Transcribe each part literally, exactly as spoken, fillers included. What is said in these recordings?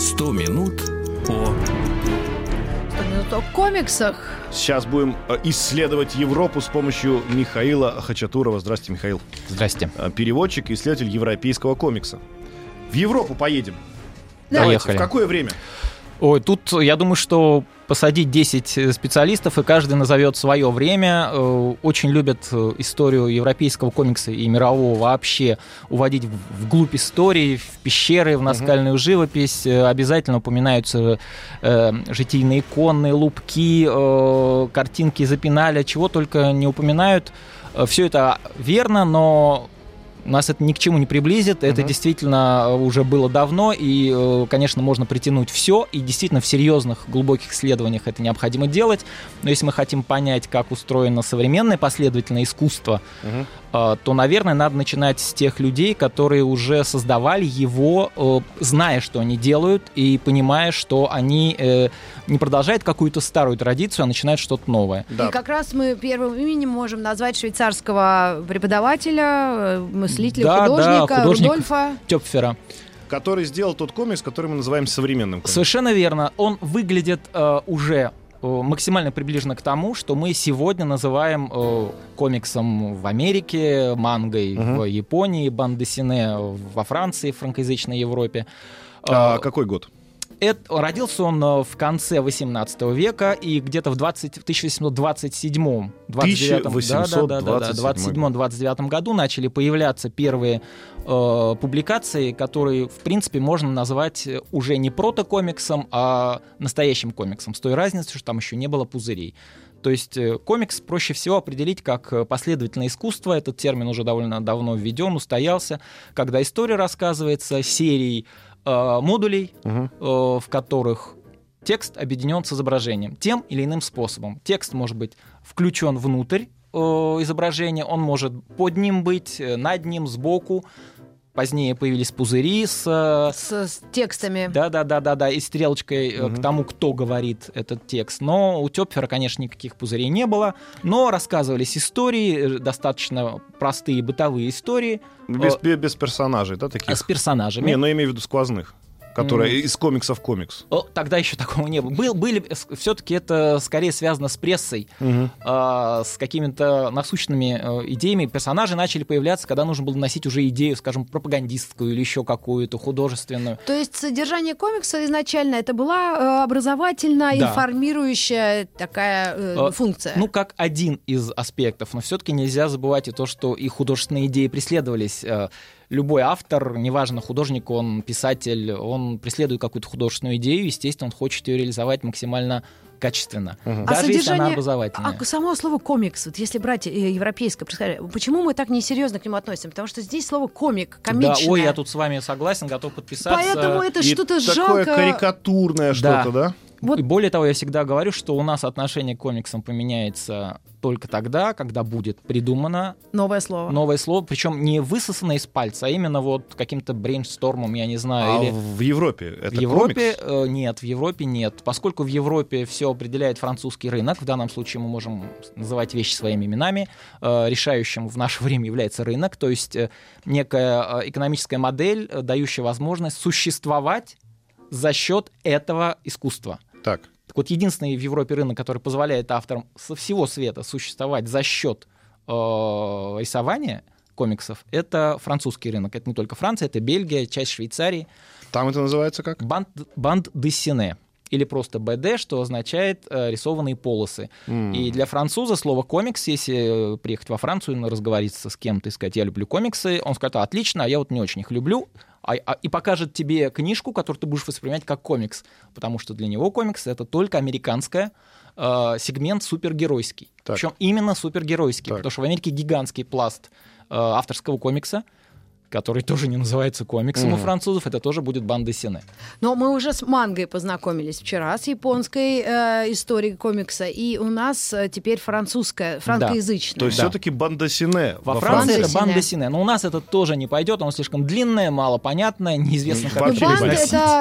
Сто минут о... Сто минут о комиксах. Сейчас будем исследовать Европу с помощью Михаила Хачатурова. Здравствуйте, Михаил. Здрасте. Переводчик и исследователь европейского комикса. В Европу поедем. Да. Давайте. Поехали. В какое время? Ой, тут, я думаю, что посадить десять специалистов, и каждый назовет свое время. Очень любят историю европейского комикса и мирового вообще уводить вглубь истории, в пещеры, в наскальную угу. живопись. Обязательно упоминаются э, житийные иконы, лупки, э, картинки из Эпиналя, чего только не упоминают. Все это верно, но... Нас это ни к чему не приблизит, это uh-huh. действительно уже было давно, и, конечно, можно притянуть все, и действительно в серьезных, глубоких исследованиях это необходимо делать, но если мы хотим понять, как устроено современное последовательное искусство, uh-huh. то, наверное, надо начинать с тех людей, которые уже создавали его, зная, что они делают, и понимая, что они не продолжают какую-то старую традицию, а начинают что-то новое. Да. И как раз мы первым именем можем назвать швейцарского преподавателя, мы Да, художника, да, художник Рудольфа Тёпфера, который сделал тот комикс, который мы называем современным комиксом. Совершенно верно. Он выглядит э, уже э, максимально приближенно к тому, что мы сегодня называем э, комиксом в Америке, мангой угу. в Японии, бан-десине во Франции, франкоязычной Европе. А э, какой год? Это, родился он в конце восемнадцатого века, и где-то в, двадцатом в тысяча восемьсот двадцать седьмом двадцать девятом году начали появляться первые э, публикации, которые, в принципе, можно назвать уже не протокомиксом, а настоящим комиксом, с той разницей, что там еще не было пузырей. То есть комикс проще всего определить как последовательное искусство, этот термин уже довольно давно введен, устоялся, когда история рассказывается серией модулей, угу. в которых текст объединен с изображением тем или иным способом. Текст может быть включен внутрь изображения, он может под ним быть, над ним, сбоку. Позднее появились пузыри с, с, с текстами. Да-да-да-да-да, и стрелочкой угу. к тому, кто говорит этот текст. Но у Тёпфера, конечно, никаких пузырей не было. Но рассказывались истории, достаточно простые бытовые истории. Без, без персонажей, да, таких? А с персонажами. Не, но я имею в виду сквозных. Которая mm. из комикса в комикс. О, тогда еще такого не было. Был, были, все-таки это скорее связано с прессой, mm-hmm. а, с какими-то насущными а, идеями. Персонажи начали появляться, когда нужно было носить уже идею, скажем, пропагандистскую или еще какую-то художественную. То есть содержание комикса изначально это была образовательная, да. информирующая такая э, функция. Ну, как один из аспектов. Но все-таки нельзя забывать и то, что и художественные идеи преследовались. Любой автор, неважно, художник он, писатель, он преследует какую-то художественную идею, естественно, он хочет ее реализовать максимально качественно, угу. даже а содержание... если она образовательная. А само слово «комикс», вот если брать европейское, почему мы так несерьезно к нему относимся? Потому что здесь слово «комик», комичное. Да, ой, я тут с вами согласен, готов подписаться. Поэтому это и что-то жалко. Такое карикатурное что-то, да? да? Вот. И более того, я всегда говорю, что у нас отношение к комиксам поменяется только тогда, когда будет придумано новое слово. Новое слово, причем не высосано из пальца, а именно вот каким-то брейнштормом, я не знаю. А или... в Европе это в Европе, комикс? Э, нет, в Европе нет. Поскольку в Европе все определяет французский рынок, в данном случае мы можем называть вещи своими именами, э, решающим в наше время является рынок, то есть э, некая экономическая модель, э, дающая возможность существовать за счет этого искусства. Так. Так вот, единственный в Европе рынок, который позволяет авторам со всего света существовать за счет э, рисования комиксов, это французский рынок. Это не только Франция, это Бельгия, часть Швейцарии. Там это называется как? Банд-десине. Или просто БД, что означает э, рисованные полосы. Mm. И для француза слово «комикс», если приехать во Францию, разговориться с кем-то и сказать «я люблю комиксы», он скажет «отлично, а я вот не очень их люблю», а, а, и покажет тебе книжку, которую ты будешь воспринимать как комикс. Потому что для него комикс — это только американская, э, сегмент супергеройский. Так. Причем именно супергеройский, так. потому что в Америке гигантский пласт э, авторского комикса, который тоже не называется комиксом mm-hmm. у французов, это тоже будет бан-дессине. Но мы уже с мангой познакомились вчера, с японской э, историей комикса, и у нас теперь французская, франкоязычная. Да. То есть да. все-таки бан-дессине. Во, Во Франции, Франции это бан-дессине, но у нас это тоже не пойдет, оно слишком длинное, малопонятное, неизвестно, как переводить. Бан —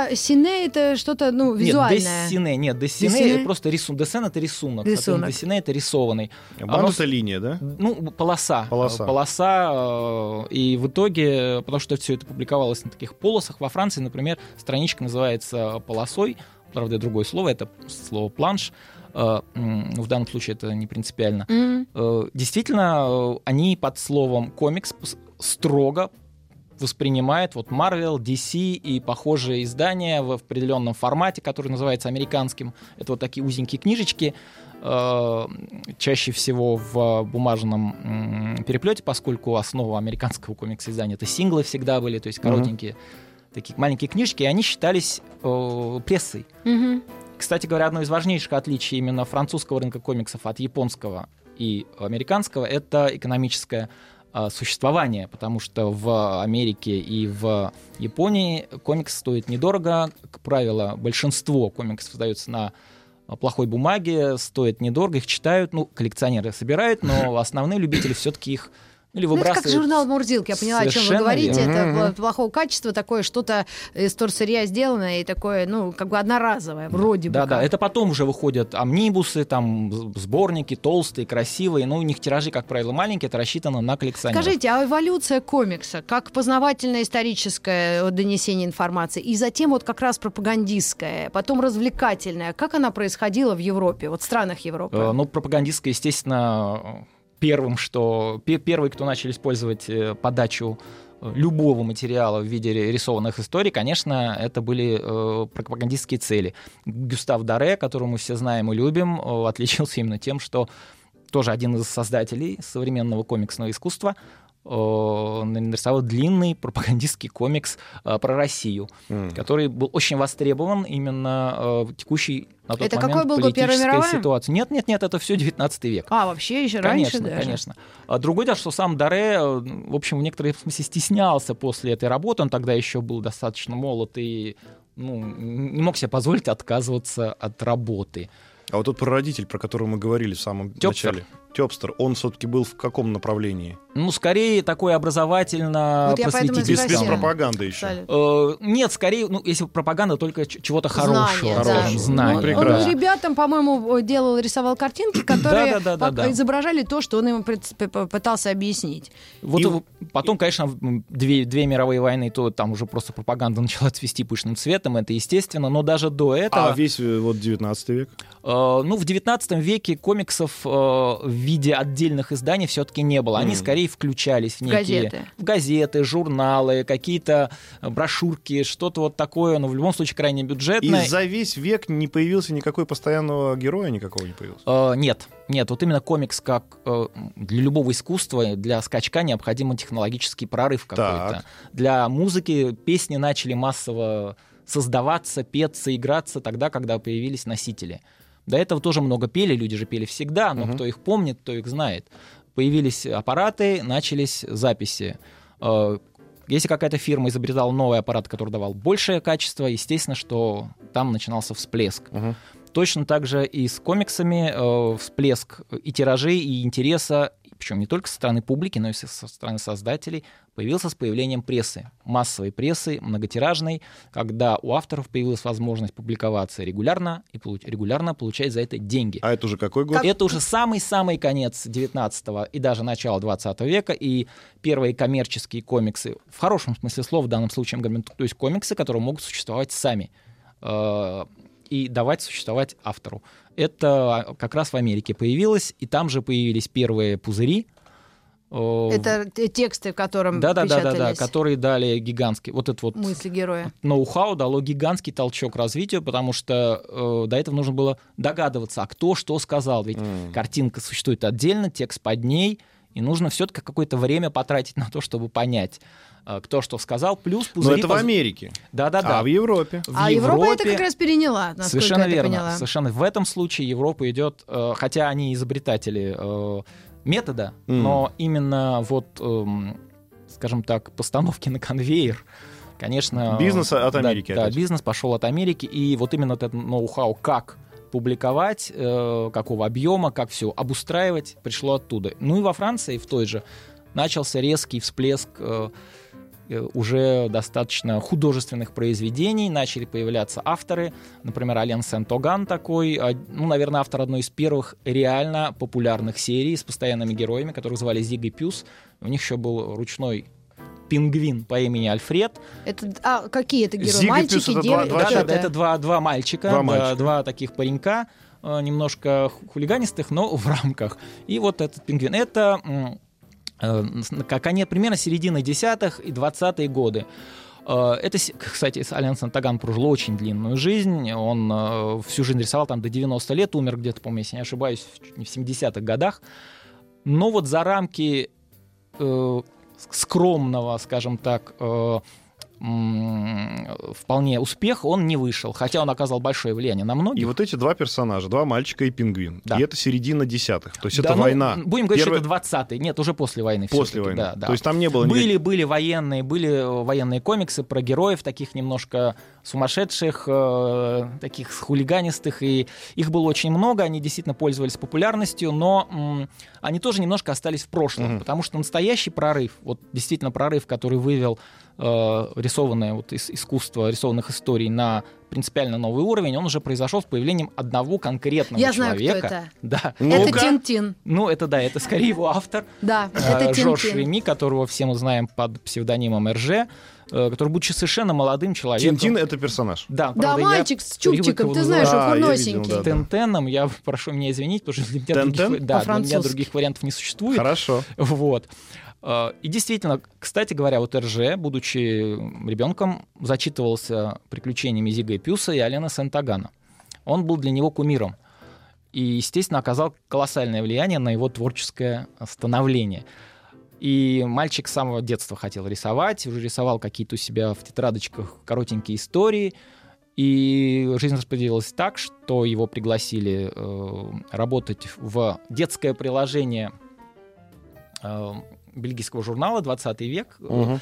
это сине, это что-то ну, визуальное. Нет, дессине, нет, дессине — это просто рисунок. Дессен — это рисунок, дессине — это рисованный. А бан — это линия, да? Ну, полоса. Полоса. полоса э, и в итоге потому что все это публиковалось на таких полосах. Во Франции, например, страничка называется полосой, правда, другое слово, это слово «планш», в данном случае это не принципиально. Mm-hmm. Действительно, они под словом «комикс» строго воспринимают вот Marvel, ди си и похожие издания в определенном формате, который называется американским. Это вот такие узенькие книжечки, чаще всего в бумажном переплете, поскольку основа американского комикс-издания — это синглы всегда были, то есть коротенькие mm-hmm. такие маленькие книжки, и они считались э, прессой. Mm-hmm. Кстати говоря, одно из важнейших отличий именно французского рынка комиксов от японского и американского — это экономическое э, существование, потому что в Америке и в Японии комикс стоит недорого, как правило, большинство комиксов издается на плохой бумаги, стоит недорого, их читают, ну, коллекционеры собирают, но основные любители все-таки их или выбрасывают. Ну, это как журнал «Мурзилки», я поняла, совершенно о чем вы говорите, верно. Это mm-hmm. плохого качества, такое что-то из торсырья сделанное и такое, ну, как бы одноразовое, вроде да, бы. Да-да, это потом уже выходят амнибусы, там, сборники толстые, красивые, но у них тиражи, как правило, маленькие, это рассчитано на коллекционеров. Скажите, а эволюция комикса, как познавательное историческое донесение информации, и затем вот как раз пропагандистское, потом развлекательное, как она происходила в Европе, вот в странах Европы? Э, ну, пропагандистское, естественно... Первым, что первый, кто начали использовать подачу любого материала в виде рисованных историй, конечно, это были э, пропагандистские цели. Гюстав Доре, которого мы все знаем и любим, э, отличился именно тем, что тоже один из создателей современного комиксного искусства э, нарисовал длинный пропагандистский комикс э, про Россию, mm. который был очень востребован именно э, в текущей на тот это момент какой был политическая ситуация. Нет, нет, нет, это все девятнадцатый век. А, вообще еще конечно, раньше даже? Конечно, конечно. Другое дело, что сам Доре, в общем, в некотором смысле стеснялся после этой работы. Он тогда еще был достаточно молод и ну, не мог себе позволить отказываться от работы. А вот тот прародитель, про которого мы говорили в самом Тёпфер. начале, Тёпфер, он все-таки был в каком направлении? Ну, скорее, такое образовательно-просветительское. Вот без, без пропаганды еще. Э, нет, скорее, ну, если пропаганда, только чего-то хорошего. Хорошего. Знания. Да. Он, он ребятам, по-моему, делал, рисовал картинки, которые да, да, да, да, изображали да. то, что он им пытался объяснить. Вот и... Потом, конечно, две, две мировые войны, то там уже просто пропаганда начала цвести пышным цветом, это естественно, но даже до этого... А весь вот девятнадцатый век? Э, ну, в девятнадцатом веке комиксов э, в виде отдельных изданий все-таки не было. Они, mm. скорее, включались в некие газеты. В газеты, журналы, какие-то брошюрки, что-то вот такое, но в любом случае крайне бюджетное. И за весь век не появился никакой постоянного героя, никакого не появился? Э, нет, нет, вот именно комикс как э, для любого искусства, для скачка необходим технологический прорыв какой-то. Так. Для музыки песни начали массово создаваться, петься, играться тогда, когда появились носители. До этого тоже много пели, люди же пели всегда, но угу. кто их помнит, кто их знает. Появились аппараты, начались записи. Если какая-то фирма изобретала новый аппарат, который давал большее качество, естественно, что там начинался всплеск. Угу. Точно так же и с комиксами всплеск и тиражей, и интереса, причем не только со стороны публики, но и со стороны создателей, появился с появлением прессы, массовой прессы, многотиражной, когда у авторов появилась возможность публиковаться регулярно и регулярно получать за это деньги. А это уже какой год? Это уже самый-самый конец девятнадцатого и даже начало двадцатого века, и первые коммерческие комиксы, в хорошем смысле слова в данном случае, то есть комиксы, которые могут существовать сами и давать существовать автору. Это как раз в Америке появилось, и там же появились первые пузыри. Это тексты, в котором да, печатались. Да-да-да, которые дали гигантский... Вот это вот мысли героя. Ноу-хау дало гигантский толчок развитию, потому что э, до этого нужно было догадываться, а кто что сказал. Ведь mm. картинка существует отдельно, текст под ней, и нужно все-таки какое-то время потратить на то, чтобы понять, кто что сказал, плюс пузыри... Но это в Америке. Да-да-да. А в Европе? В а Европе... Европа это как раз переняла, насколько совершенно я верно. Поняла. Совершенно верно. В этом случае Европа идет... Э, хотя они изобретатели... Э, метода, mm. но именно вот эм, скажем так, постановки на конвейер. Конечно, бизнес от Америки. Да, да, бизнес пошел от Америки, и вот именно этот ноу-хау, как публиковать, э, какого объема, как все обустраивать, пришло оттуда. Ну и во Франции в той же начался резкий всплеск э, уже достаточно художественных произведений, начали появляться авторы, например, Ален Сент-Оган такой, ну, наверное, автор одной из первых реально популярных серий с постоянными героями, которых звали Зиг и Пюс, у них еще был ручной пингвин по имени Альфред. Это, а какие это герои? Зиг мальчики, Пюс, это девочки? Два, да, да, это два, два мальчика, два, мальчика. Да, два таких паренька, немножко хулиганистых, но в рамках. И вот этот пингвин. Это как они примерно середины десятых и двадцатые годы. Это, кстати, Ален Сент-Оган прожил очень длинную жизнь. Он всю жизнь рисовал там до девяноста лет, умер где-то, по-моему, если не ошибаюсь, в семидесятых годах. Но вот за рамки э, скромного, скажем так, э, вполне успех он не вышел, хотя он оказал большое влияние на многих. И вот эти два персонажа, два мальчика и пингвин, да. И это середина десятых, то есть да, это ну, война. Будем говорить, Первый... что это двадцатые, нет, уже после войны. После войны, да, да. То есть там не было... Были, никаких... были, военные, были военные комиксы про героев, таких немножко сумасшедших, э, таких хулиганистых, и их было очень много, они действительно пользовались популярностью, но м, они тоже немножко остались в прошлом, mm-hmm. потому что настоящий прорыв, вот действительно прорыв, который вывел... Э, рисованное вот, искусство рисованных историй на принципиально новый уровень, он уже произошел с появлением одного конкретного Я человека. Я знаю, кто это. Да. Ну-ка. Это Тинтин. Ну, это да, это скорее его автор. Да, это Тинтин. Жорж Реми, которого все мы знаем под псевдонимом Эрже, который, будучи совершенно молодым человеком... Тинтин — это персонаж. Да, да, правда, мальчик с чубчиком, ты знаешь, да, он носенький. Да, да. Тентеном, я прошу меня извинить, потому что для меня, других, да, для меня других вариантов не существует. Хорошо. Вот. И действительно, кстати говоря, вот Эрже, будучи ребенком, зачитывался приключениями Зига и Пюса и Алена Сент-Огана. Он был для него кумиром и, естественно, оказал колоссальное влияние на его творческое становление. И мальчик с самого детства хотел рисовать, уже рисовал какие-то у себя в тетрадочках коротенькие истории. И жизнь распределилась так, что его пригласили э, работать в детское приложение э, бельгийского журнала «двадцатый век», угу.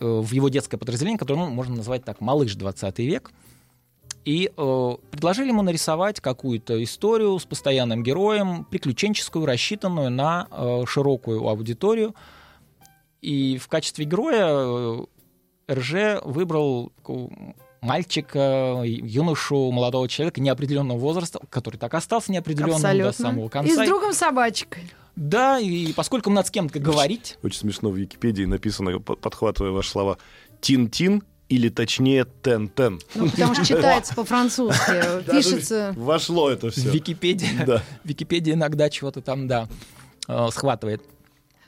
э, в его детское подразделение, которое можно назвать так «Малыш двадцатый век». И э, предложили ему нарисовать какую-то историю с постоянным героем, приключенческую, рассчитанную на э, широкую аудиторию. И в качестве героя Эрже выбрал мальчика, юношу, молодого человека неопределенного возраста, который так остался неопределенным до самого конца. И с другом собачкой. Да, и поскольку надо с кем-то говорить... Очень, очень смешно, в Википедии написано, подхватывая ваши слова, «Тин-тин» или, точнее, «тен-тен». Ну, потому что читается по-французски, пишется... Вошло это все. Википедия иногда чего-то там, да, схватывает.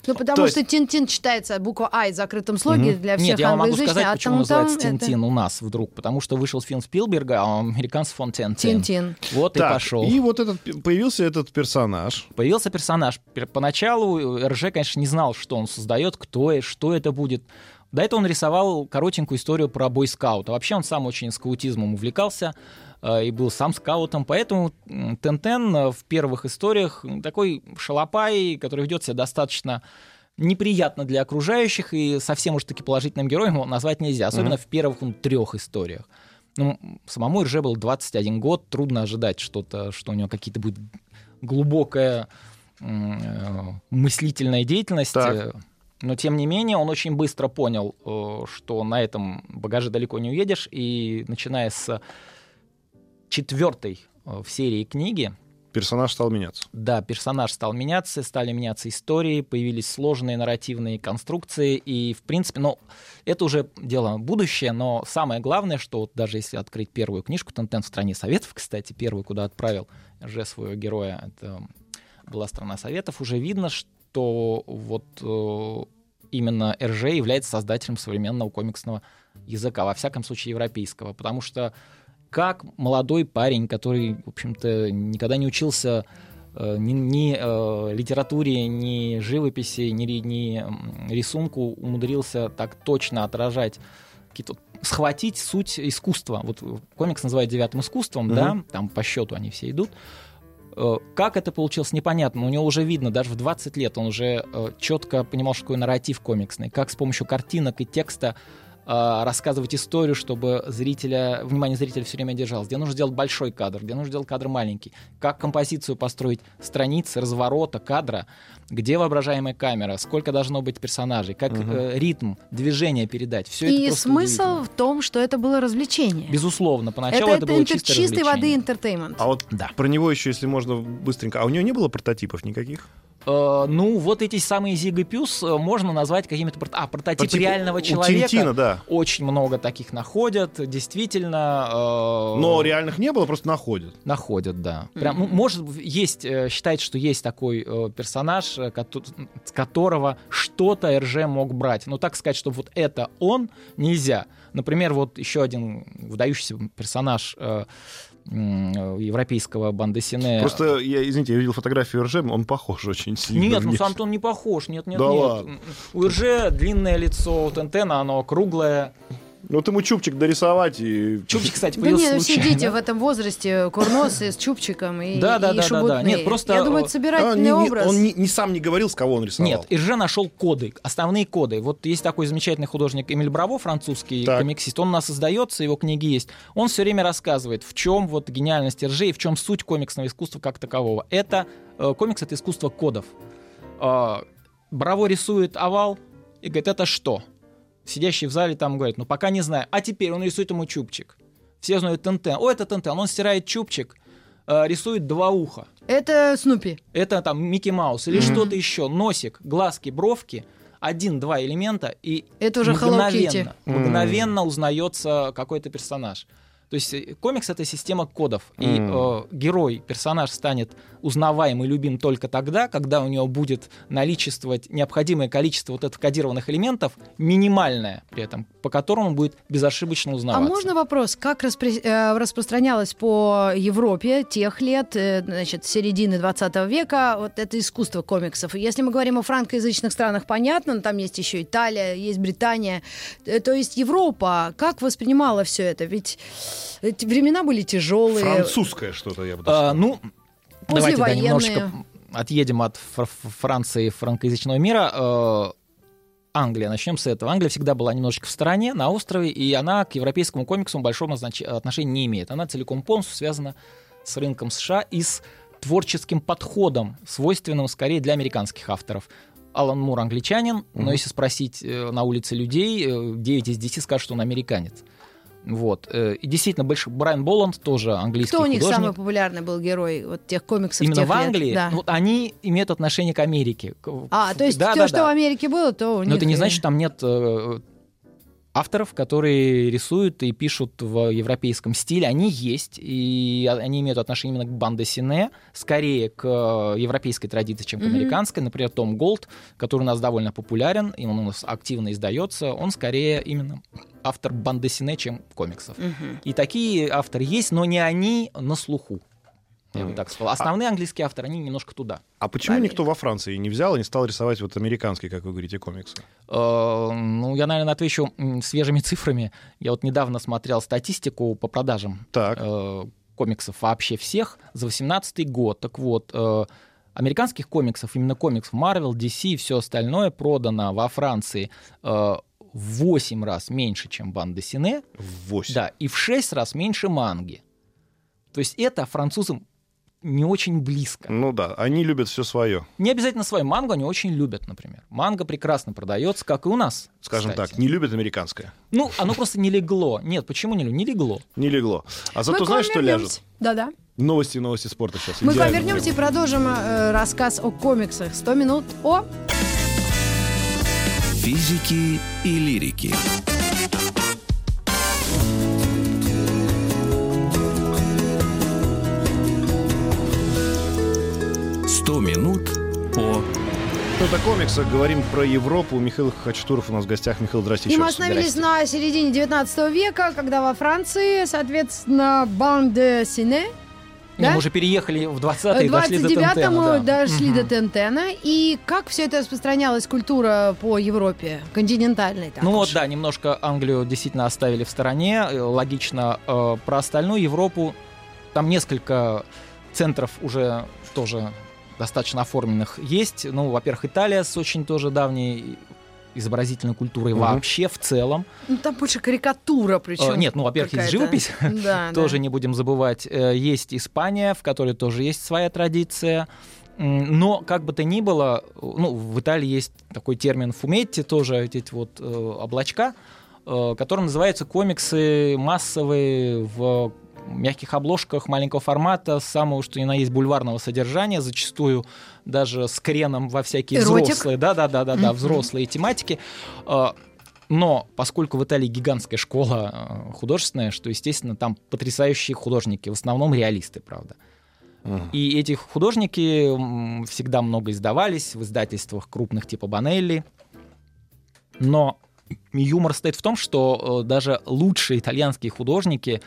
Ну, потому что «Тин-тин» читается буква «А» и в закрытом слоге для всех англоязычных. Нет, я могу сказать, почему называется «Тин-тин» у нас вдруг. Потому что вышел фильм Спилберга, а американцев он «Тин-тин». Вот и пошел. И вот этот появился этот персонаж. Появился персонаж. Поначалу Эрже, конечно, не знал, что он создает, кто и что это будет. До этого он рисовал коротенькую историю про бойскаута. Вообще он сам очень скаутизмом увлекался и был сам скаутом, поэтому Тентен в первых историях такой шалопай, который ведет себя достаточно неприятно для окружающих, и совсем уж таки положительным героем его назвать нельзя, особенно mm-hmm. в первых ну, трех историях. Ну, самому Эрже был двадцать один год, трудно ожидать что-то, что у него какие-то будет глубокая мыслительная деятельность. Так. Но, тем не менее, он очень быстро понял, что на этом багаже далеко не уедешь, и начиная с четвертой в серии книги... Персонаж стал меняться. Да, персонаж стал меняться, стали меняться истории, появились сложные нарративные конструкции, и, в принципе, ну, это уже дело будущее, но самое главное, что вот даже если открыть первую книжку, «Тентен в стране советов», кстати, первую, куда отправил Эрже своего героя, это была «Страна советов», уже видно, что то вот э, именно Эрже является создателем современного комиксного языка, во всяком случае европейского, потому что как молодой парень, который, в общем-то, никогда не учился э, ни, ни э, литературе, ни живописи, ни, ни рисунку, умудрился так точно отражать, какие-то, схватить суть искусства. Вот комикс называют девятым искусством, mm-hmm. да, там по счету они все идут. Как это получилось, непонятно. У него уже видно, даже в двадцать лет он уже четко понимал, что такое нарратив комиксный. Как с помощью картинок и текста рассказывать историю, чтобы зрителя, внимание зрителя все время держалось. Где нужно сделать большой кадр, где нужно сделать кадр маленький. Как композицию построить страницы, разворота, кадра. Где воображаемая камера, сколько должно быть персонажей, как угу. э, ритм, движение передать. Все и это смысл в том, что это было развлечение. Безусловно, поначалу это, это, это было интер- чистое чистой воды интертеймент. А вот да. про него еще, если можно, быстренько. А у него не было прототипов никаких? Э, ну, вот эти самые Зиг и Пюс можно назвать какими-то... А, прототип Протип... реального человека. У Тинтина, да. Очень много таких находят, действительно. Э... Но реальных не было, просто находят. Находят, да. Прям, mm-hmm. Может, есть, считается, что есть такой э, персонаж, с которого что-то Эрже мог брать. Но так сказать, что вот это он, нельзя. Например, вот еще один выдающийся персонаж... Э, европейского бандесине. Просто, я, извините, я видел фотографию Эрже, он похож очень сильно. Нет, ну сам-то он не похож, нет, нет, да нет. Ладно. У Эрже длинное лицо, у Тентена оно круглое. Вот ему чубчик дорисовать и... Чубчик, кстати, появился случайно. Да нет, все дети в этом возрасте курносы с чубчиком и, да, да, и да, шубутные. Да, да. Нет, просто... Я думаю, это собирательный он, образ. Не, он не, не сам не говорил, с кого он рисовал. Нет, Эрже нашел коды, основные коды. Вот есть такой замечательный художник Эмиль Браво, французский так. комиксист. Он у нас издается, его книги есть. Он все время рассказывает, в чем вот гениальность Эрже и в чем суть комиксного искусства как такового. Это комикс — это искусство кодов. Браво рисует овал и говорит, это что? Сидящий в зале там говорит, ну пока не знаю. А теперь он рисует ему чубчик. Все знают Тентен. О, это Тентен. Он стирает чубчик, э, рисует два уха. Это Снупи. Это там Микки Маус или mm-hmm. что-то еще. Носик, глазки, бровки. Один-два элемента. И это уже мгновенно, мгновенно mm-hmm. узнается какой-то персонаж. То есть комикс — это система кодов. Mm-hmm. И э, герой, персонаж станет узнаваем и любим только тогда, когда у него будет наличествовать необходимое количество вот этих кодированных элементов, минимальное при этом, по которому будет безошибочно узнаваться. А можно вопрос, как распри... распространялось по Европе тех лет, значит, середины двадцатого века вот это искусство комиксов? Если мы говорим о франкоязычных странах, понятно, но там есть еще Италия, есть Британия. То есть Европа как воспринимала все это? Ведь... Эти времена были тяжелые. Французское что-то, я бы сказал. А, ну, давайте да, немножечко отъедем от Франции и франкоязычного мира. Англия, начнем с этого. Англия всегда была немножечко в стороне, на острове, и она к европейскому комиксу большого отношения не имеет. Она целиком полностью связана с рынком США и с творческим подходом, свойственным скорее для американских авторов. Алан Мур англичанин, mm-hmm. но если спросить на улице людей, девять из десяти скажут, что он американец. Вот. И действительно, большой... Брайан Болланд тоже английский художник. Кто у них художник. Самый популярный был герой вот тех комиксов именно тех в Англии? Лет, да. Вот они имеют отношение к Америке. А, то есть да, все, да, что да. в Америке было, то у Но них... Но это не значит, что там нет э, авторов, которые рисуют и пишут в европейском стиле. Они есть, и они имеют отношение именно к бандесине, скорее к европейской традиции, чем к американской. Mm-hmm. Например, Том Голд, который у нас довольно популярен, и он у нас активно издается, он скорее именно... автор бандесине, чем комиксов. Uh-huh. И такие авторы есть, но не они на слуху. Я бы так сказал. Основные а... английские авторы, они немножко туда. А почему Америка. Никто во Франции не взял и не стал рисовать вот американские, как вы говорите, комиксы? Э-э- ну, я, наверное, отвечу свежими цифрами. Я вот недавно смотрел статистику по продажам комиксов вообще всех за восемнадцатый год. Так вот, американских комиксов, именно комиксов Marvel, ди си и все остальное продано во Франции в восемь раз меньше, чем бандесине. В восемь? Да, и в шесть раз меньше манги. То есть это французам не очень близко. Ну да, они любят все свое. Не обязательно свое. Мангу они очень любят, например. Манга прекрасно продается, как и у нас. Скажем кстати. Так, не любят американское. Ну, оно просто не легло. Нет, почему не, не легло? Не легло. А зато Мы знаешь, что ляжет? Да-да. Новости и новости спорта сейчас. Мы повернемся и продолжим э, рассказ о комиксах. сто минут о... Физики и лирики. Сто минут по... Что-то о комиксах, говорим про Европу. Михаил Хачатуров у нас в гостях. Михаил, здрасте. И мы остановились на середине девятнадцатого века, когда во Франции, соответственно, бандесине... Да? Мы уже переехали в двадцатые и дошли до Тентена. В двадцать девятом дошли до Тентена. И как все это распространялась культура по Европе, континентальной? Ну вот, да, немножко Англию действительно оставили в стороне. Логично. Про остальную Европу там несколько Центров уже тоже достаточно оформленных есть. Ну, во-первых, Италия с очень тоже давней изобразительной культурой угу. вообще в целом. Ну, там больше карикатура причем. Э, нет, ну, во-первых, есть живопись, да, тоже да. не будем забывать. Есть Испания, в которой тоже есть своя традиция. Но, как бы то ни было, ну, в Италии есть такой термин «фуметти», тоже эти вот э, облачка, э, которым называются комиксы массовые в мягких обложках маленького формата, самого, что ни на есть, бульварного содержания, зачастую даже с креном во всякие эротик. Взрослые, да-да-да-да, mm-hmm. взрослые тематики. Но поскольку в Италии гигантская школа художественная, что, естественно, там потрясающие художники, в основном реалисты, правда. Mm-hmm. И эти художники всегда много издавались в издательствах крупных типа Бонелли. Но юмор стоит в том, что даже лучшие итальянские художники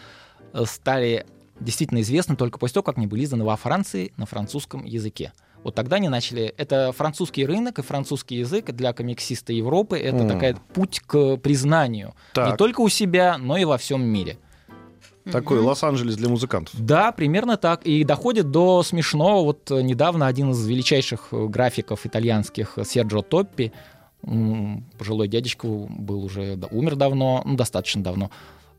стали действительно известны только после того, как они были изданы во Франции на французском языке. Вот тогда они начали... Это французский рынок и французский язык для комиксиста Европы. Это mm. такая путь к признанию. Так. Не только у себя, но и во всем мире. Такой mm-hmm. Лос-Анджелес для музыкантов. Да, примерно так. И доходит до смешного. Вот недавно один из величайших графиков итальянских, Серджо Топпи, пожилой дядечка, был уже, да, умер давно, ну, достаточно давно,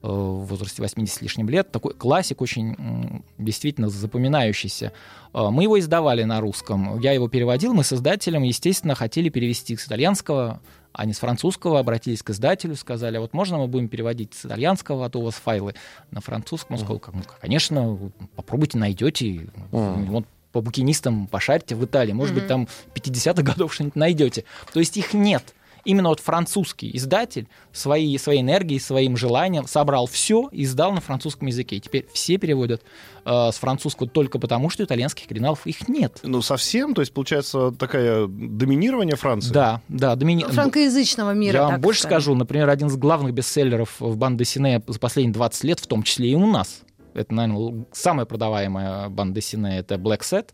в возрасте восьмидесяти с лишним лет. Такой классик, очень действительно запоминающийся. Мы его издавали на русском. Я его переводил. Мы с издателем, естественно, хотели перевести с итальянского, а не с французского. Обратились к издателю, сказали, а вот можно мы будем переводить с итальянского, а то у вас файлы на французском. Он сказал, ну, конечно, попробуйте, найдете. Вот по букинистам пошарьте в Италии. Может mm-hmm. быть, там пятидесятых годов что-нибудь найдете. То есть их нет. Именно вот французский издатель своей, своей энергией, своим желанием собрал все и издал на французском языке. И теперь все переводят э, с французского только потому, что итальянских оригиналов их нет. Ну, совсем? То есть, получается, такое доминирование Франции? Да, да. Домини... Франкоязычного мира. Я вам больше сказать. скажу. Например, один из главных бестселлеров в Бан-де-Сине за последние двадцать лет, в том числе и у нас. Это, наверное, самая продаваемая Бан-де-Сине — это Black Set.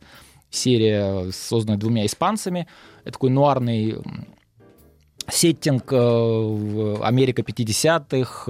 Серия, созданная двумя испанцами. Это такой нуарный... сеттинг, Америка пятидесятых,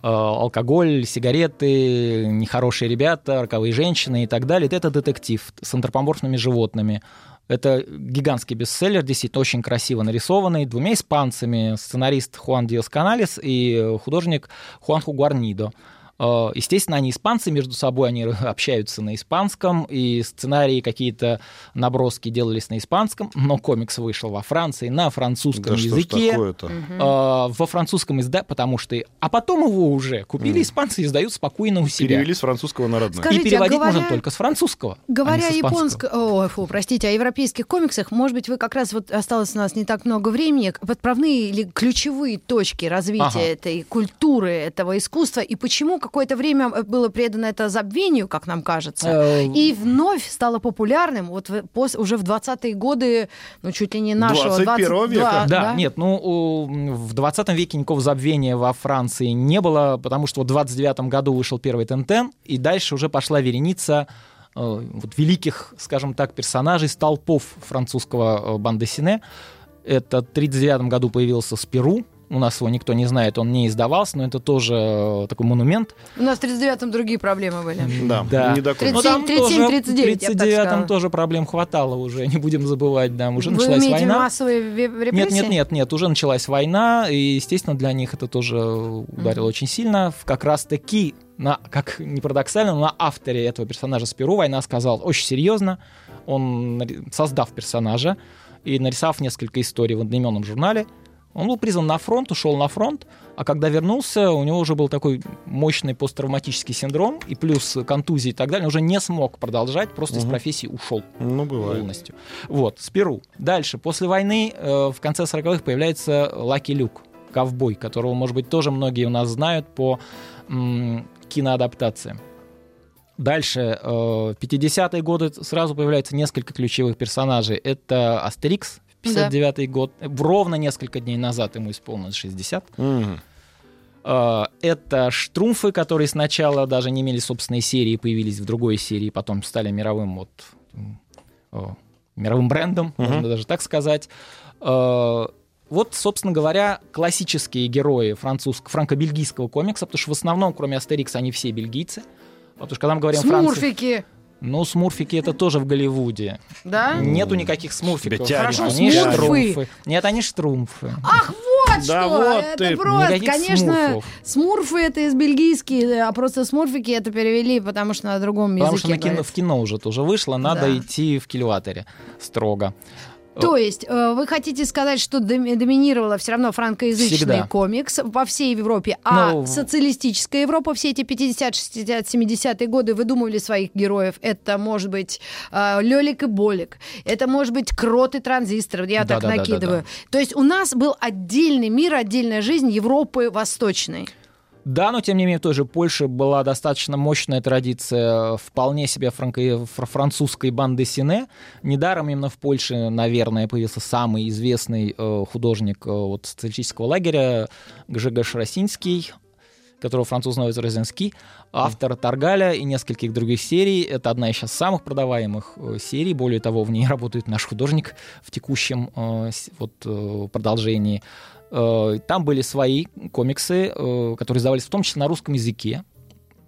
алкоголь, сигареты, нехорошие ребята, роковые женщины и так далее. Это детектив с антропоморфными животными. Это гигантский бестселлер, действительно очень красиво нарисованный, двумя испанцами, сценарист Хуан Диас Каналес и художник Хуанхо Гуарнидо. Естественно, они испанцы, между собой они общаются на испанском, и сценарии какие-то наброски делались на испанском, но комикс вышел во Франции на французском да языке. Что ж такое-то? Во французском изда... потому что... А потом его уже купили mm. испанцы и издают спокойно у себя. Перевели с французского на родной. Скажите, и переводить а говоря... можно только с французского, говоря а не с испанского. Японск... О, фу, простите, о европейских комиксах, может быть, вы как раз... Вот осталось у нас не так много времени. Подправные или ключевые точки развития ага. этой культуры, этого искусства, и почему... Какое-то время было предано это забвению, как нам кажется, и вновь стало популярным вот уже в двадцатые годы, ну, чуть ли не нашего... двадцать первого века. Да, да, да, нет, ну, в двадцатом веке никакого забвения во Франции не было, потому что в двадцать девятом году вышел первый Тентен, и дальше уже пошла вереница вот великих, скажем так, персонажей, столпов французского бан-де-сине. Это в тридцать девятом году появился Спиру. У нас его никто не знает, он не издавался, но это тоже такой монумент. У нас в тридцать девятом другие проблемы были. Да, да. Не тридцать семь, там тридцать семь тридцать девять, в тридцать девятом тоже проблем хватало уже, не будем забывать, да, уже Вы началась война. Вы имеете массовые репрессии? Нет, нет, нет, нет, уже началась война, и, естественно, для них это тоже ударило mm-hmm. очень сильно. Как раз-таки, на, как не парадоксально, но на авторе этого персонажа Спиру война сказала очень серьезно, он, создав персонажа и нарисовав несколько историй в одноименном журнале, он был призван на фронт, ушел на фронт, а когда вернулся, у него уже был такой мощный посттравматический синдром, и плюс контузии и так далее, он уже не смог продолжать, просто угу. из профессии ушел ну, полностью. Вот, Спиру. Дальше, после войны э, в конце сороковых появляется Лаки Люк, ковбой, которого, может быть, тоже многие у нас знают по м- киноадаптациям. Дальше, э, в пятидесятые годы сразу появляется несколько ключевых персонажей. Это Астерикс, пятьдесят девятый да. год. Ровно несколько дней назад ему исполнилось шестьдесят. Mm. Это Штрумфы, которые сначала даже не имели собственной серии, появились в другой серии, потом стали мировым, вот, мировым брендом, mm-hmm. можно даже так сказать. Вот, собственно говоря, классические герои французского, франко-бельгийского комикса, потому что в основном, кроме Астерикса, они все бельгийцы. Потому что когда мы говорим Смурфики! Француз... Ну, смурфики — это тоже в Голливуде. Да? Нету никаких смурфиков. Хорошо, они штрумфы. Нет, они штрумфы. Ах, вот да что! Вот это ты. Просто, никаких конечно, смурфов. Смурфы — это из бельгийские, а просто смурфики это перевели, потому что на другом потому языке. Потому что на кино, в кино уже тоже вышло, надо да. идти в кильватере строго. То есть вы хотите сказать, что доминировала все равно франкоязычный всегда. Комикс по всей Европе, а но... социалистическая Европа все эти пятидесятые, шестидесятые, семидесятые годы выдумывали своих героев. Это может быть Лёлик и Болик, это может быть Крот и Транзистор, я да, так да, накидываю. Да, да, да. То есть у нас был отдельный мир, отдельная жизнь Европы Восточной. Да, но тем не менее в той же Польше была достаточно мощная традиция вполне себе франко- французской банды сине. Недаром именно в Польше, наверное, появился самый известный э, художник э, вот, социалистического лагеря Гжегож Росинский, которого француз называют Розенский, автор «Таргаля» и нескольких других серий. Это одна из сейчас самых продаваемых э, серий. Более того, в ней работает наш художник в текущем э, вот, э, продолжении. Там были свои комиксы, которые издавались в том числе на русском языке.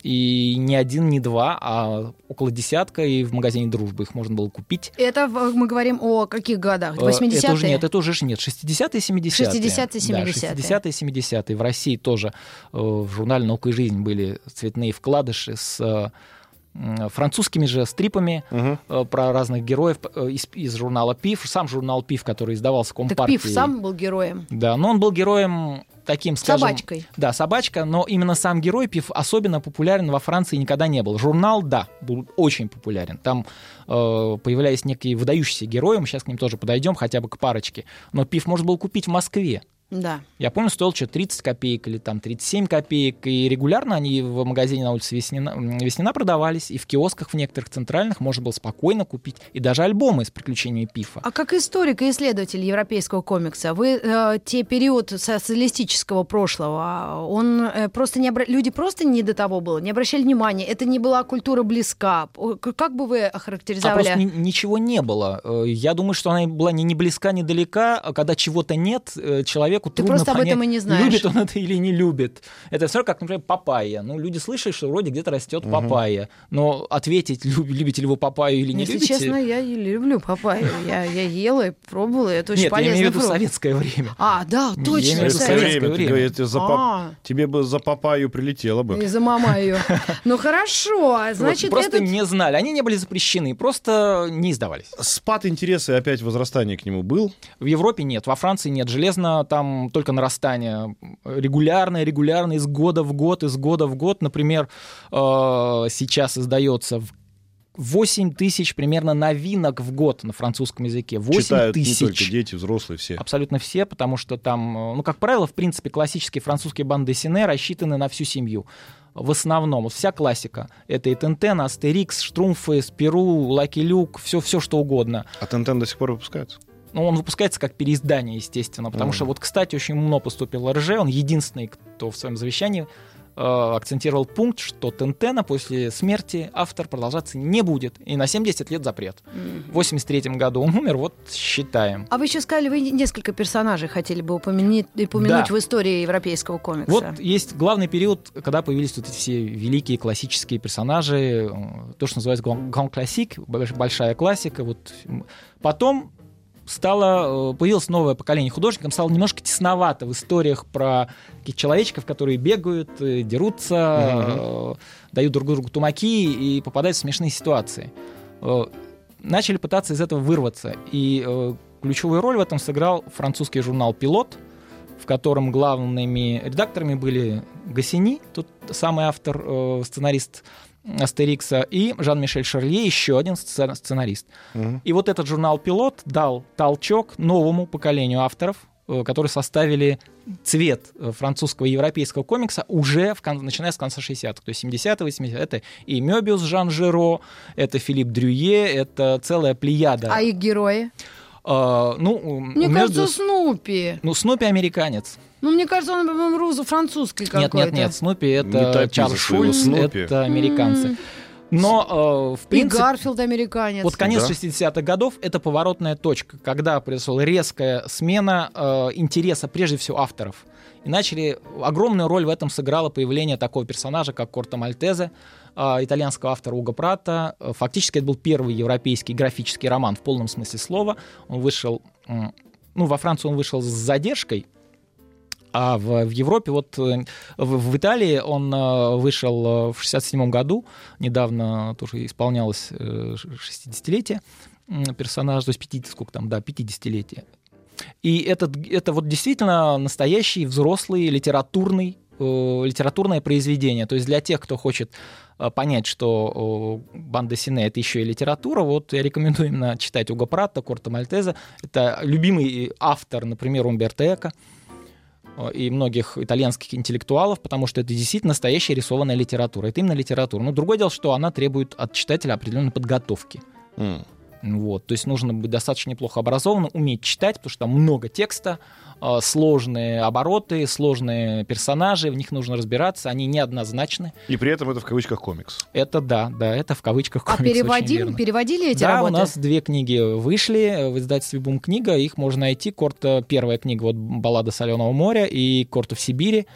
И не один, не два, а около десятка, и в магазине «Дружбы» их можно было купить. Это мы говорим о каких годах? восьмидесятые? Это уже нет, это уже нет. шестидесятые, семидесятые. шестидесятые, семидесятые. Да, шестидесятые, семидесятые. В России тоже в журнале «Наука и жизнь» были цветные вкладыши с... французскими же стрипами угу. про разных героев из, из журнала «Пиф». Сам журнал «Пиф», который издавался Компартией. Так «Пиф» сам был героем. Да, но он был героем таким, скажем... Собачкой. Да, собачка, но именно сам герой «Пиф» особенно популярен во Франции никогда не был. Журнал, да, был очень популярен. Там э, появлялись некие выдающиеся герои, мы сейчас к ним тоже подойдем, хотя бы к парочке. Но «Пиф» можно было купить в Москве. Да. Я помню, стоил что-то тридцать копеек или там тридцать семь копеек, и регулярно они в магазине на улице Веснина, Веснина продавались, и в киосках в некоторых центральных можно было спокойно купить, и даже альбомы с приключениями Пифа. А как историк и исследователь европейского комикса, вы э, те период социалистического прошлого, он, э, просто не обра... люди просто не до того было, не обращали внимания, это не была культура близка. Как бы вы охарактеризовали? А просто н- ничего не было. Я думаю, что она была ни, ни близка, ни далека, когда чего-то нет, человек Ты просто об этом и не знаешь. Любит он это или не любит. Это все как, например, папайя. Ну, люди слышали, что вроде где-то растет угу. папайя. Но ответить, люб, любите ли вы папайю или не если любите... Если честно, я и люблю папайю. Я, я ела и пробовала, это очень Нет, полезный Нет, я имею в виду советское время. А, да, точно. Это советское время. время. Говоришь, за пап... а. Тебе бы за папайю прилетело бы. И за мамаю. Ну, хорошо. Значит, вот, просто этот... не знали. Они не были запрещены, просто не издавались. Спад интереса опять возрастание к нему был? В Европе нет, во Франции нет. Железно там только нарастание регулярное, регулярно, из года в год, из года в год. Например, сейчас издается восемь тысяч примерно новинок в год на французском языке. восемь тысяч. Читают не только дети, взрослые, все. Абсолютно все, потому что там, ну, как правило, в принципе, классические французские банды сине рассчитаны на всю семью. В основном, вот вся классика. Это и Тентен, Астерикс, Штрумфы, Спиру, Лаки Люк, все, все что угодно. А Тентен до сих пор выпускается? Ну, он выпускается как переиздание, естественно, потому mm. что вот, кстати, очень умно поступил Эрже, он единственный, кто в своем завещании э, акцентировал пункт, что Тентена после смерти автор продолжаться не будет, и на семьдесят лет запрет. Mm. В восемьдесят третьем году он умер, вот считаем. А вы еще сказали, вы несколько персонажей хотели бы упомянуть, упомянуть да. в истории европейского комикса. Вот есть главный период, когда появились вот эти все великие классические персонажи, то, что называется «Grand Classique», большая классика. Вот. Потом Стало, появилось новое поколение художников, стало немножко тесновато в историях про таких человечков, которые бегают, дерутся, mm-hmm. дают друг другу тумаки и попадают в смешные ситуации. Начали пытаться из этого вырваться. И ключевую роль в этом сыграл французский журнал «Пилот», в котором главными редакторами были Госинни, тот самый автор, сценарист Астерикса, и Жан-Мишель Шарлье, еще один сценарист. Mm-hmm. И вот этот журнал «Пилот» дал толчок новому поколению авторов, которые составили цвет французского и европейского комикса уже в кон... начиная с конца шестидесятых, то есть семидесятые, восьмидесятые. Это и Мёбиус Жан-Жиро, это Филипп Дрюе, это целая плеяда. А их герои? А, ну, мне между... кажется, Снупи. Ну, Снупи американец. Ну, мне кажется, он, по-моему, русско-французский какой-то. Нет, нет, нет, Снупи — это Чарльз Шульц, это американцы. Mm-hmm. Но, э, в принципе... И Гарфилд американец. Вот конец да. шестидесятых годов — это поворотная точка, когда произошла резкая смена э, интереса, прежде всего, авторов. И начали... Огромную роль в этом сыграло появление такого персонажа, как Корто Мальтезе, итальянского автора Уго Пратта. Фактически это был первый европейский графический роман в полном смысле слова. Он вышел... Ну, во Францию он вышел с задержкой, а в, в Европе, вот в, в Италии он вышел в шестьдесят седьмом году, недавно тоже исполнялось шестидесятилетие персонажа, то есть пятидесятилетие, сколько там, да, пятидесятилетие. И этот, это вот действительно настоящий взрослый литературный, э, литературное произведение. То есть для тех, кто хочет понять, что банда Сине — это еще и литература, вот я рекомендую именно читать Уго Пратта, Корто Мальтезе. Это любимый автор, например, Умберто Эко и многих итальянских интеллектуалов, потому что это действительно настоящая рисованная литература. Это именно литература. Но другое дело, что она требует от читателя определенной подготовки. Mm. Вот. То есть нужно быть достаточно неплохо образованным, уметь читать, потому что там много текста, сложные обороты, сложные персонажи, в них нужно разбираться, они неоднозначны. И при этом это в кавычках комикс. Это да, да, это в кавычках комикс. А переводили, переводили эти да, работы? Да, у нас две книги вышли в издательстве «Бум книга», их можно найти. Корто, первая книга, вот «Баллада соленого моря», и «Корто в Сибири».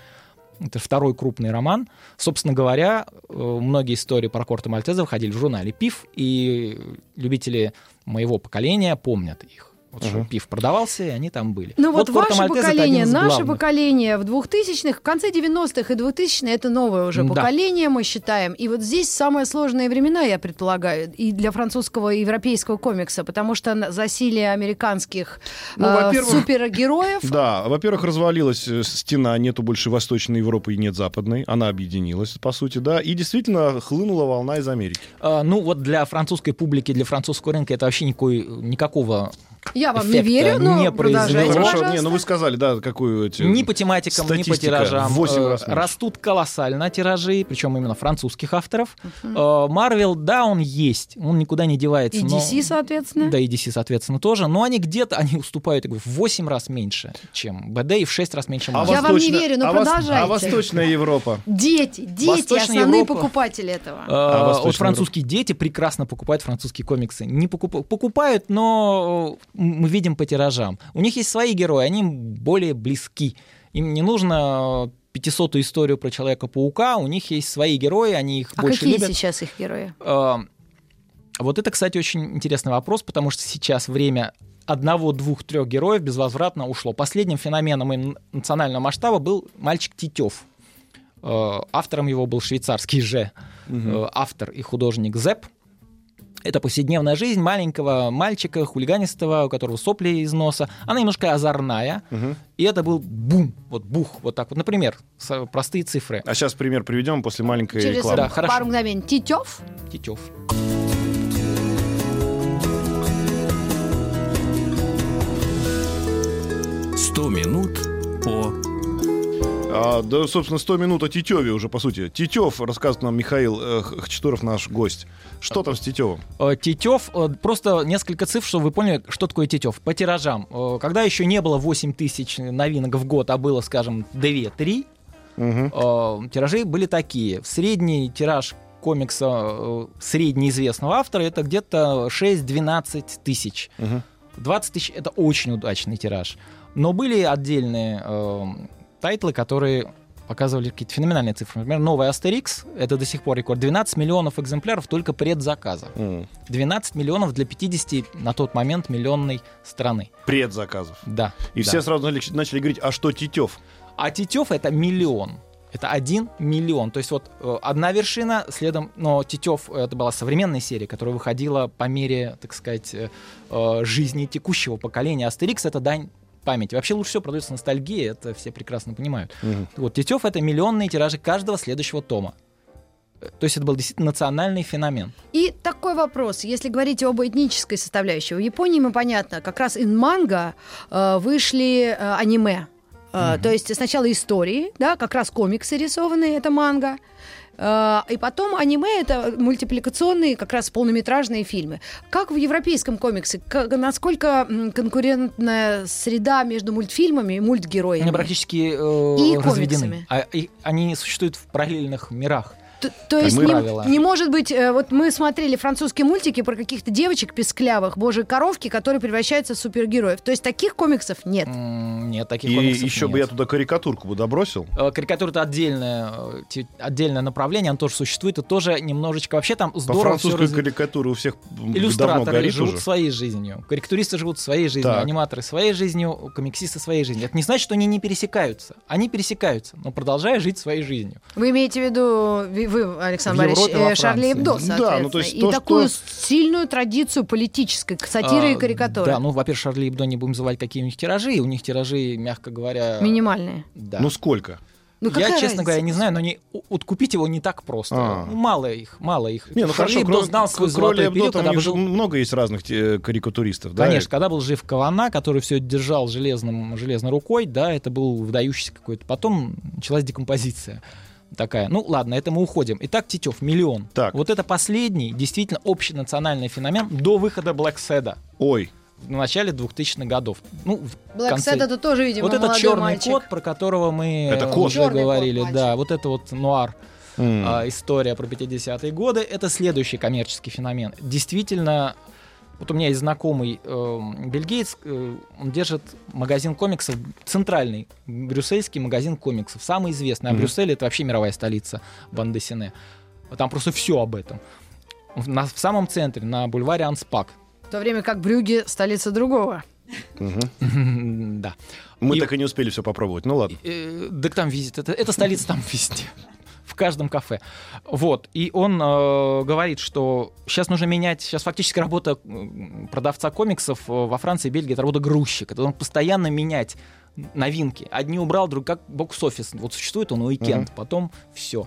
Это второй крупный роман. Собственно говоря, многие истории про Корто Мальтезе выходили в журнале «Пиф», и любители моего поколения помнят их. Вот угу. Что «Пиф» продавался, и они там были. Ну вот, вот ваше поколение, наше поколение в двухтысячных, в конце девяностых и двухтысячные, это новое уже поколение, да. Мы считаем. И вот здесь самые сложные времена, я предполагаю, и для французского и европейского комикса, потому что засилие американских ну, э, супергероев... Да, во-первых, развалилась стена, нету больше Восточной Европы и нет Западной, она объединилась, по сути, да, и действительно хлынула волна из Америки. Э, ну вот для французской публики, для французского рынка это вообще никакой, никакого... Я вам не верю, но не продолжайте, хорошо, не, ну вы сказали, да, какую эти... Ни по тематикам, статистика, ни по тиражам. восемь раз меньше. Растут колоссально тиражи, причем именно французских авторов. Марвел, угу. Да, он есть, он никуда не девается. И ди си, но... соответственно. Да, и ди си, соответственно, тоже. Но они где-то, они уступают, я говорю, в восемь раз меньше, чем бэ дэ, и в шесть раз меньше Марвел. А я восточная... вам не верю, но а продолжайте. А Восточная Европа? Дети, дети, Восточная основные Европа... покупатели этого. А, а, вот французские Европа. Дети прекрасно покупают французские комиксы. Не покуп... Покупают, но... мы видим по тиражам. У них есть свои герои, они более близки. Им не нужно пятисотую историю про Человека-паука, у них есть свои герои, они их а больше любят. А какие сейчас их герои? Вот это, кстати, очень интересный вопрос, потому что сейчас время одного, двух, трех героев безвозвратно ушло. Последним феноменом национального масштаба был мальчик Титёв. Автором его был швейцарский же угу. автор и художник Зеп. Это повседневная жизнь маленького мальчика, хулиганистого, у которого сопли из носа. Она немножко озорная. Угу. И это был бум, вот бух, вот так вот. Например, простые цифры. А сейчас пример приведем после маленькой Через рекламы. Через да, пару мгновений. Титёв? Титёв. Сто минут по... А, да, собственно, сто минут о Титёве уже, по сути. Титёв, рассказывает нам Михаил э, Хачатуров, наш гость. Что там с Титёвым? Титёв, просто несколько цифр, чтобы вы поняли, что такое Титёв. По тиражам, когда еще не было восемь тысяч новинок в год, а было, скажем, две-три, угу. тиражи были такие. Средний тираж комикса среднеизвестного автора — это где-то шесть-двенадцать тысяч. Угу. двадцать тысяч — это очень удачный тираж. Но были отдельные... Э, тайтлы, которые показывали какие-то феноменальные цифры. Например, новый «Астерикс» — это до сих пор рекорд. двенадцать миллионов экземпляров только предзаказа. Mm. двенадцать миллионов для пятидесяти на тот момент миллионной страны. Предзаказов. Да. И да. Все сразу начали, начали говорить, а что Титёв? А Титёв — это миллион. Это один миллион. То есть вот одна вершина, следом... Но Титёв — это была современная серия, которая выходила по мере, так сказать, жизни текущего поколения. «Астерикс» — это дань память. Вообще лучше всего продается ностальгия, это все прекрасно понимают. Угу. Вот Титёв — это миллионные тиражи каждого следующего тома. То есть это был действительно национальный феномен. И такой вопрос. Если говорить об этнической составляющей, в Японии, мы понятно, как раз in manga э, вышли э, аниме. Э, угу. То есть сначала истории, да, как раз комиксы рисованные, это манга. И потом аниме — это мультипликационные, как раз полнометражные фильмы. Как в европейском комиксе? Насколько конкурентная среда между мультфильмами и мультгероями? Они практически э, разведены. А, и, они существуют в параллельных мирах. То, то есть не, не может быть... Вот мы смотрели французские мультики про каких-то девочек песклявых, божьи коровки, которые превращаются в супергероев. То есть таких комиксов нет. Mm, нет, таких и комиксов еще нет. Бы я туда карикатурку бы добросил. Карикатура — это отдельное, отдельное направление, оно тоже существует, и тоже немножечко... Вообще там здорово... По французской раз... карикатуре у всех давно горит живут уже. Своей жизнью. Карикатуристы живут своей жизнью, так. Аниматоры своей жизнью, комиксисты своей жизнью. Это не значит, что они не пересекаются. Они пересекаются, но продолжая жить своей жизнью. Вы имеете в виду... Вы, Александр Борисович, Шарль Эбдо, соответственно. Да, ну, то есть и то, такую что... сильную традицию политической сатиры а, и карикатуры. Да, ну, во-первых, Шарль Эбдо не будем называть, какие у них тиражи. У них тиражи, мягко говоря... Минимальные. Да. Ну, сколько? Ну, я, честно разница? говоря, не знаю, но не, вот купить его не так просто. А. Мало их, мало их. Не, ну Шарль Эбдо знал свой золотой Эбдо, период. Когда был... Много есть разных карикатуристов. Конечно, да? Когда был жив Кавана, который все это держал железным, железной рукой, да, это был выдающийся какой-то. Потом началась декомпозиция. Такая. Ну ладно, это мы уходим. Итак, Титёв, миллион. Так. Вот это последний, действительно, общенациональный феномен до выхода Black Sada. Ой. В начале двухтысячных годов. Ну, Black конце... Sada это тоже, видимо, вот этот черный мальчик. Кот, про которого мы это уже черный говорили. Кот, да, вот это вот нуар. Mm. А, история про пятидесятые годы. Это следующий коммерческий феномен. Действительно, вот у меня есть знакомый э, бельгиец, э, он держит магазин комиксов, центральный брюссельский магазин комиксов, самый известный. А mm-hmm. Брюссель — это вообще мировая столица банд-дессине. Там просто все об этом. На, в самом центре, на бульваре Анспак. В то время как Брюгге — столица другого. Да. Мы так и не успели все попробовать, ну ладно. Так там визит, это столица там везде. В каждом кафе. Вот. И он э, говорит, что сейчас нужно менять... Сейчас фактически работа продавца комиксов во Франции и Бельгии — это работа грузчика. Это он постоянно менять новинки. Одни убрал, друг как бокс-офис. Вот существует он уикенд, mm-hmm. потом все.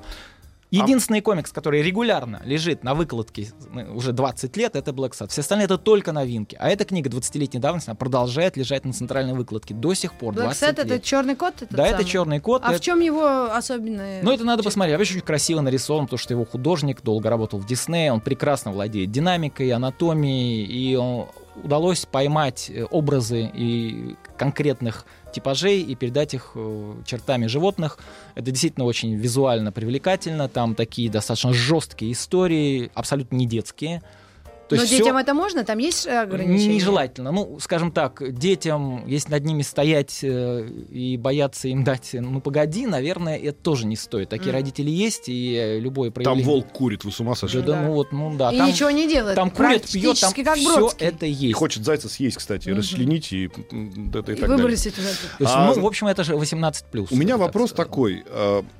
Единственный а... комикс, который регулярно лежит на выкладке уже двадцать лет, это Black Sad. Все остальные — это только новинки. А эта книга двадцатилетней давности, она продолжает лежать на центральной выкладке до сих пор. Black Sad — это черный кот? Да, самый? Это черный кот. А это... в чем его особенное? Ну, это надо Чер... посмотреть. Вообще очень красиво нарисован, потому что его художник долго работал в Диснее, он прекрасно владеет динамикой, анатомией, и он... удалось поймать образы и конкретных типажей и передать их чертами животных. Это действительно очень визуально привлекательно. Там такие достаточно жесткие истории, абсолютно не детские. То Но детям все... это можно? Там есть ограничения? Нежелательно. Ну, скажем так, детям, если над ними стоять и бояться им дать, ну, погоди, наверное, это тоже не стоит. Такие mm. родители есть, и любое проявление... Там волк курит, вы с ума сошли? Да, да. да. Ну, вот, ну, да. И там, ничего не делает. Там курит, пьет, там все это есть. И хочет зайца съесть, кстати, mm-hmm. расчленить и, и, и, и так выбросить далее. Выбросить. А... Ну, в общем, это же восемнадцать плюс. У меня вопрос сказать. такой.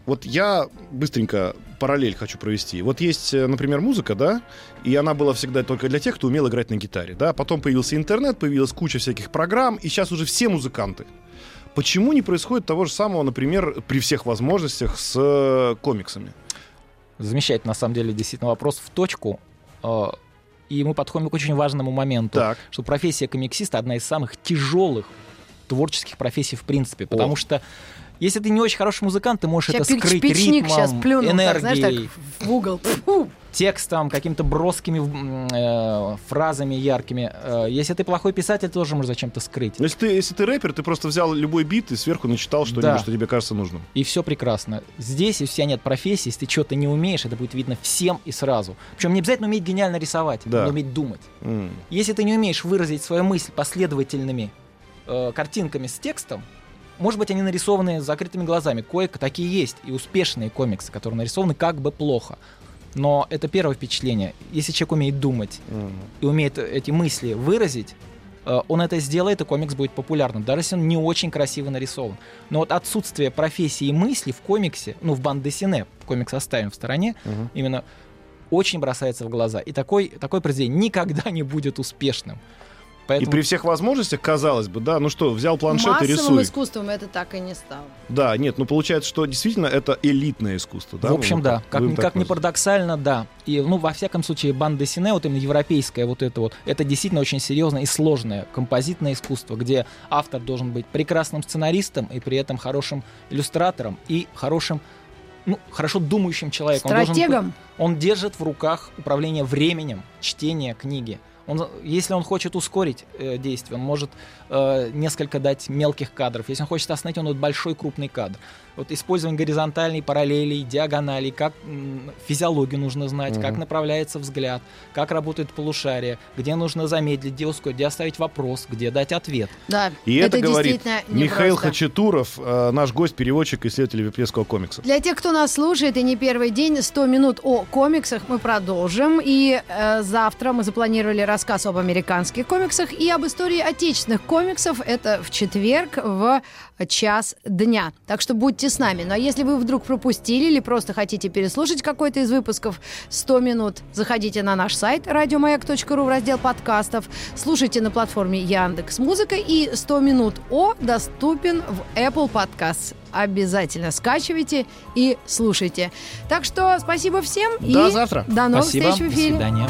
Вот я быстренько параллель хочу провести. Вот есть, например, музыка, да, и она была всегда только для тех, кто умел играть на гитаре, да. Потом появился интернет, появилась куча всяких программ, и сейчас уже все музыканты. Почему не происходит того же самого, например, при всех возможностях с комиксами? Замечательный, на самом деле, действительно вопрос в точку. И мы подходим к очень важному моменту, так. что профессия комиксиста — одна из самых тяжелых творческих профессий в принципе, потому О. что если ты не очень хороший музыкант, ты можешь сейчас это скрыть ритмом, сейчас плюнул, энергией, так, знаешь, так, в угол, фу. Текстом, какими-то броскими э, фразами яркими. Э, если ты плохой писатель, ты тоже можешь зачем-то скрыть. Если ты, если ты рэпер, ты просто взял любой бит и сверху начитал что-нибудь, да. что тебе кажется нужным. И все прекрасно. Здесь, если у тебя нет профессии, если ты что-то не умеешь, это будет видно всем и сразу. Причем не обязательно уметь гениально рисовать, да. но уметь думать. Mm. Если ты не умеешь выразить свою мысль последовательными э, картинками с текстом, может быть, они нарисованы с закрытыми глазами. Кое-какие есть и успешные комиксы, которые нарисованы как бы плохо. Но это первое впечатление. Если человек умеет думать mm-hmm. и умеет эти мысли выразить, он это сделает, и комикс будет популярным, даже если он не очень красиво нарисован. Но вот отсутствие профессии и мысли в комиксе, ну, в банд-дессине, комикс оставим в стороне, mm-hmm. именно очень бросается в глаза. И такой, такое произведение никогда не будет успешным. Поэтому... И при всех возможностях, казалось бы, да, ну что, взял планшет массовым и рисуй. Массовым искусством это так и не стало. Да, нет, ну получается, что действительно это элитное искусство, да? В общем, да, как, как ни парадоксально, да. И, ну, во всяком случае, банд-дессине, вот именно европейское вот это вот, это действительно очень серьезное и сложное композитное искусство, где автор должен быть прекрасным сценаристом и при этом хорошим иллюстратором и хорошим, ну, хорошо думающим человеком. Стратегом. Он, должен, он держит в руках управление временем, чтение книги. Он, если он хочет ускорить э, действие, он может э, несколько дать мелких кадров. Если он хочет остановить, он дает большой крупный кадр. Вот использование горизонтальной, параллелей, диагоналей, как м, физиологию нужно знать, mm-hmm. как направляется взгляд, как работает полушарие, где нужно замедлить, где ускорить, где оставить вопрос, где дать ответ. Да, и это, это говорит Михаил Хачатуров, э, наш гость, переводчик, исследователь европейского комикса. Для тех, кто нас слушает и не первый день, сто минут о комиксах мы продолжим. И э, завтра мы запланировали рассказ об американских комиксах и об истории отечественных комиксов. Это в четверг в час дня. Так что будьте с нами. Ну а если вы вдруг пропустили или просто хотите переслушать какой-то из выпусков сто минут, заходите на наш сайт радиомаяк точка ру в раздел подкастов, слушайте на платформе Яндекс.Музыка, и сто минут О доступен в Apple Podcasts. Обязательно скачивайте и слушайте. Так что спасибо всем и до завтра. До новых спасибо. Встреч в эфире. До свидания.